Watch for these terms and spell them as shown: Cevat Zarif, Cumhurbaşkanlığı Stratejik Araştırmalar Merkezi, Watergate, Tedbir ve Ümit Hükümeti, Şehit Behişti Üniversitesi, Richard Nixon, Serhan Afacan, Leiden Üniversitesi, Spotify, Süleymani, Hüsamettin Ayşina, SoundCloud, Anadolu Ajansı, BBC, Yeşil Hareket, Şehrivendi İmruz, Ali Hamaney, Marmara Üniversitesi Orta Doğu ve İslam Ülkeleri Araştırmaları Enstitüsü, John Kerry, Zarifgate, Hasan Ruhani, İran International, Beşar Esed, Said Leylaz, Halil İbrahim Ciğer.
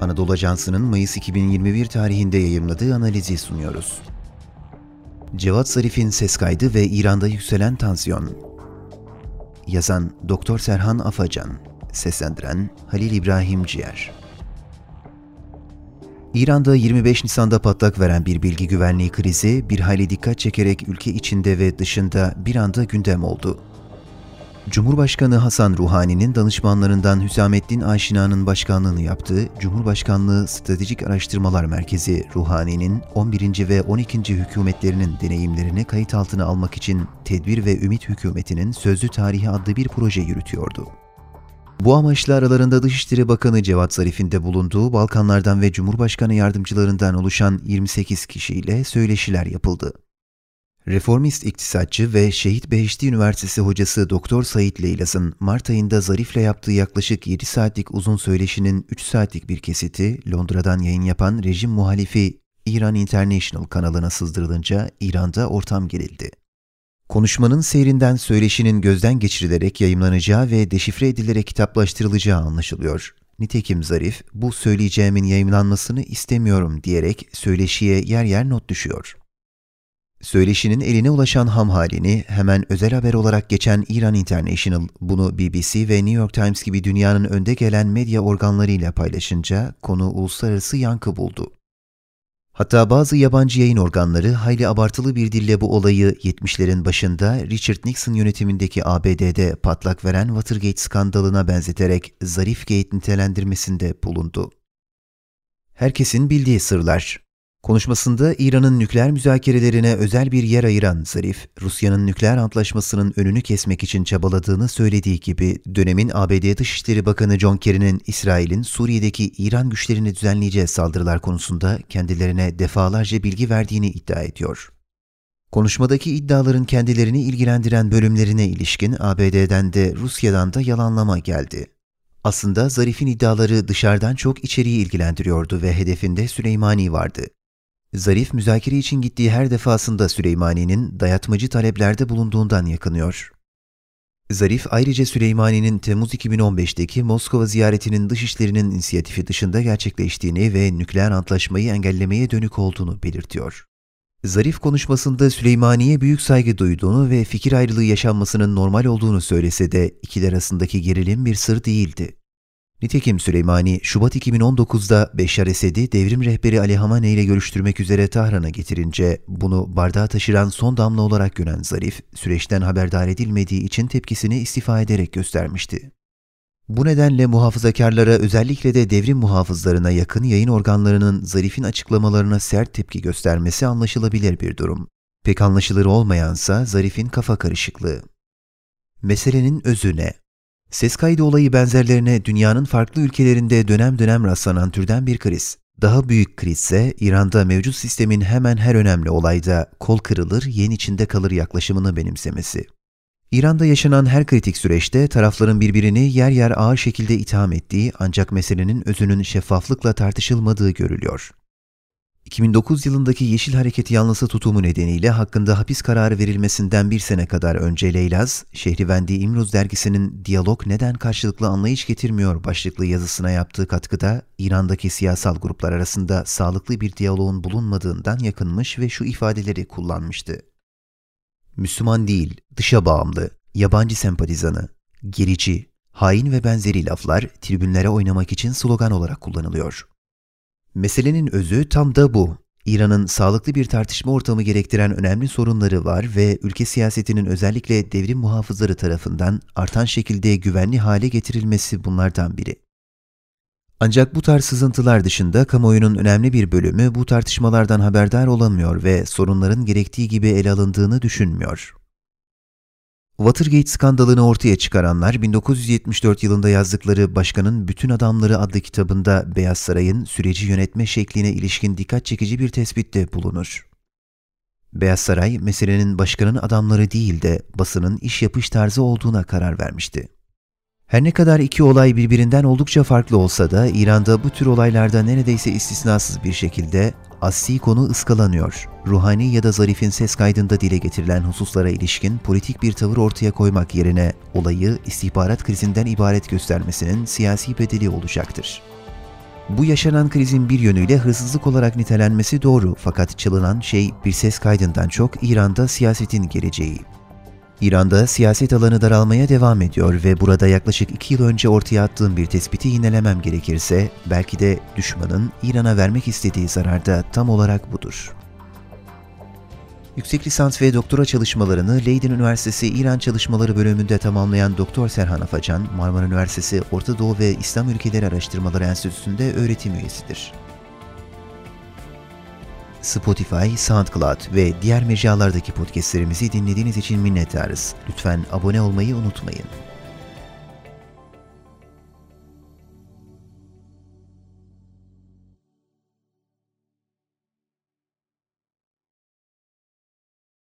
Anadolu Ajansı'nın Mayıs 2021 tarihinde yayımladığı analizi sunuyoruz. Cevat Zarif'in ses kaydı ve İran'da yükselen tansiyon. Yazan Dr. Serhan Afacan, seslendiren Halil İbrahim Ciğer. İran'da 25 Nisan'da patlak veren bir bilgi güvenliği krizi, bir hayli dikkat çekerek ülke içinde ve dışında bir anda gündem oldu. Cumhurbaşkanı Hasan Ruhani'nin danışmanlarından Hüsamettin Ayşina'nın başkanlığını yaptığı Cumhurbaşkanlığı Stratejik Araştırmalar Merkezi, Ruhani'nin 11. ve 12. hükümetlerinin deneyimlerini kayıt altına almak için Tedbir ve Ümit Hükümeti'nin Sözlü Tarihi adlı bir proje yürütüyordu. Bu amaçla aralarında Dışişleri Bakanı Cevat Zarif'in de bulunduğu Balkanlardan ve Cumhurbaşkanı yardımcılarından oluşan 28 kişiyle söyleşiler yapıldı. Reformist iktisatçı ve Şehit Behişti Üniversitesi hocası Dr. Said Leylaz'ın Mart ayında Zarif'le yaptığı yaklaşık 7 saatlik uzun söyleşinin 3 saatlik bir kesiti Londra'dan yayın yapan rejim muhalifi İran International kanalına sızdırılınca İran'da ortam gerildi. Konuşmanın seyrinden söyleşinin gözden geçirilerek yayımlanacağı ve deşifre edilerek kitaplaştırılacağı anlaşılıyor. Nitekim Zarif, "Bu söyleyeceğimin yayımlanmasını istemiyorum" diyerek söyleşiye yer yer not düşüyor. Söyleşinin eline ulaşan ham halini hemen özel haber olarak geçen İran International, bunu BBC ve New York Times gibi dünyanın önde gelen medya organlarıyla paylaşınca konu uluslararası yankı buldu. Hatta bazı yabancı yayın organları hayli abartılı bir dille bu olayı 70'lerin başında Richard Nixon yönetimindeki ABD'de patlak veren Watergate skandalına benzeterek Zarifgate nitelendirmesinde bulundu. Herkesin bildiği sırlar. Konuşmasında İran'ın nükleer müzakerelerine özel bir yer ayıran Zarif, Rusya'nın nükleer antlaşmasının önünü kesmek için çabaladığını söylediği gibi, dönemin ABD Dışişleri Bakanı John Kerry'nin İsrail'in Suriye'deki İran güçlerini düzenleyeceği saldırılar konusunda kendilerine defalarca bilgi verdiğini iddia ediyor. Konuşmadaki iddiaların kendilerini ilgilendiren bölümlerine ilişkin ABD'den de Rusya'dan da yalanlama geldi. Aslında Zarif'in iddiaları dışarıdan çok içeriği ilgilendiriyordu ve hedefinde Süleymani vardı. Zarif, müzakere için gittiği her defasında Süleymani'nin dayatmacı taleplerde bulunduğundan yakınıyor. Zarif, ayrıca Süleymani'nin Temmuz 2015'teki Moskova ziyaretinin dışişlerinin inisiyatifi dışında gerçekleştiğini ve nükleer antlaşmayı engellemeye dönük olduğunu belirtiyor. Zarif konuşmasında Süleymani'ye büyük saygı duyduğunu ve fikir ayrılığı yaşanmasının normal olduğunu söylese de ikili arasındaki gerilim bir sır değildi. Nitekim Süleymani, Şubat 2019'da Beşar Esed'i devrim rehberi Ali Hamaney ile görüştürmek üzere Tahran'a getirince bunu bardağa taşıran son damla olarak gören Zarif, süreçten haberdar edilmediği için tepkisini istifa ederek göstermişti. Bu nedenle muhafazakarlara, özellikle de devrim muhafızlarına yakın yayın organlarının Zarif'in açıklamalarına sert tepki göstermesi anlaşılabilir bir durum. Pek anlaşılır olmayansa Zarif'in kafa karışıklığı. Meselenin özü ne? Ses kaydı olayı benzerlerine dünyanın farklı ülkelerinde dönem dönem rastlanan türden bir kriz. Daha büyük krizse İran'da mevcut sistemin hemen her önemli olayda kol kırılır, yen içinde kalır yaklaşımını benimsemesi. İran'da yaşanan her kritik süreçte tarafların birbirini yer yer ağır şekilde itham ettiği, ancak meselenin özünün şeffaflıkla tartışılmadığı görülüyor. 2009 yılındaki Yeşil Hareket yanlısı tutumu nedeniyle hakkında hapis kararı verilmesinden bir sene kadar önce Leylaz, Şehrivendi İmruz dergisinin "Diyalog Neden Karşılıklı Anlayış Getirmiyor" başlıklı yazısına yaptığı katkıda İran'daki siyasal gruplar arasında sağlıklı bir diyaloğun bulunmadığından yakınmış ve şu ifadeleri kullanmıştı: "Müslüman değil, dışa bağımlı, yabancı sempatizanı, gerici, hain ve benzeri laflar tribünlere oynamak için slogan olarak kullanılıyor." Meselenin özü tam da bu. İran'ın sağlıklı bir tartışma ortamı gerektiren önemli sorunları var ve ülke siyasetinin özellikle devrim muhafızları tarafından artan şekilde güvenli hale getirilmesi bunlardan biri. Ancak bu tarz sızıntılar dışında kamuoyunun önemli bir bölümü bu tartışmalardan haberdar olamıyor ve sorunların gerektiği gibi ele alındığını düşünmüyor. Watergate skandalını ortaya çıkaranlar 1974 yılında yazdıkları "Başkanın Bütün Adamları" adlı kitabında Beyaz Saray'ın süreci yönetme şekline ilişkin dikkat çekici bir tespitte bulunur. Beyaz Saray, meselenin başkanın adamları değil de basının iş yapış tarzı olduğuna karar vermişti. Her ne kadar iki olay birbirinden oldukça farklı olsa da İran'da bu tür olaylarda neredeyse istisnasız bir şekilde asli konu ıskalanıyor. Ruhani ya da Zarif'in ses kaydında dile getirilen hususlara ilişkin politik bir tavır ortaya koymak yerine olayı istihbarat krizinden ibaret göstermesinin siyasi bedeli olacaktır. Bu yaşanan krizin bir yönüyle hırsızlık olarak nitelenmesi doğru, fakat çalınan şey bir ses kaydından çok İran'da siyasetin geleceği. İran'da siyaset alanı daralmaya devam ediyor ve burada yaklaşık 2 yıl önce ortaya attığım bir tespiti yinelemem gerekirse, belki de düşmanın İran'a vermek istediği zarar da tam olarak budur. Yüksek lisans ve doktora çalışmalarını Leiden Üniversitesi İran Çalışmaları bölümünde tamamlayan Doktor Serhan Afacan, Marmara Üniversitesi Orta Doğu ve İslam Ülkeleri Araştırmaları Enstitüsü'nde öğretim üyesidir. Spotify, SoundCloud ve diğer mecralardaki podcastlerimizi dinlediğiniz için minnettarız. Lütfen abone olmayı unutmayın.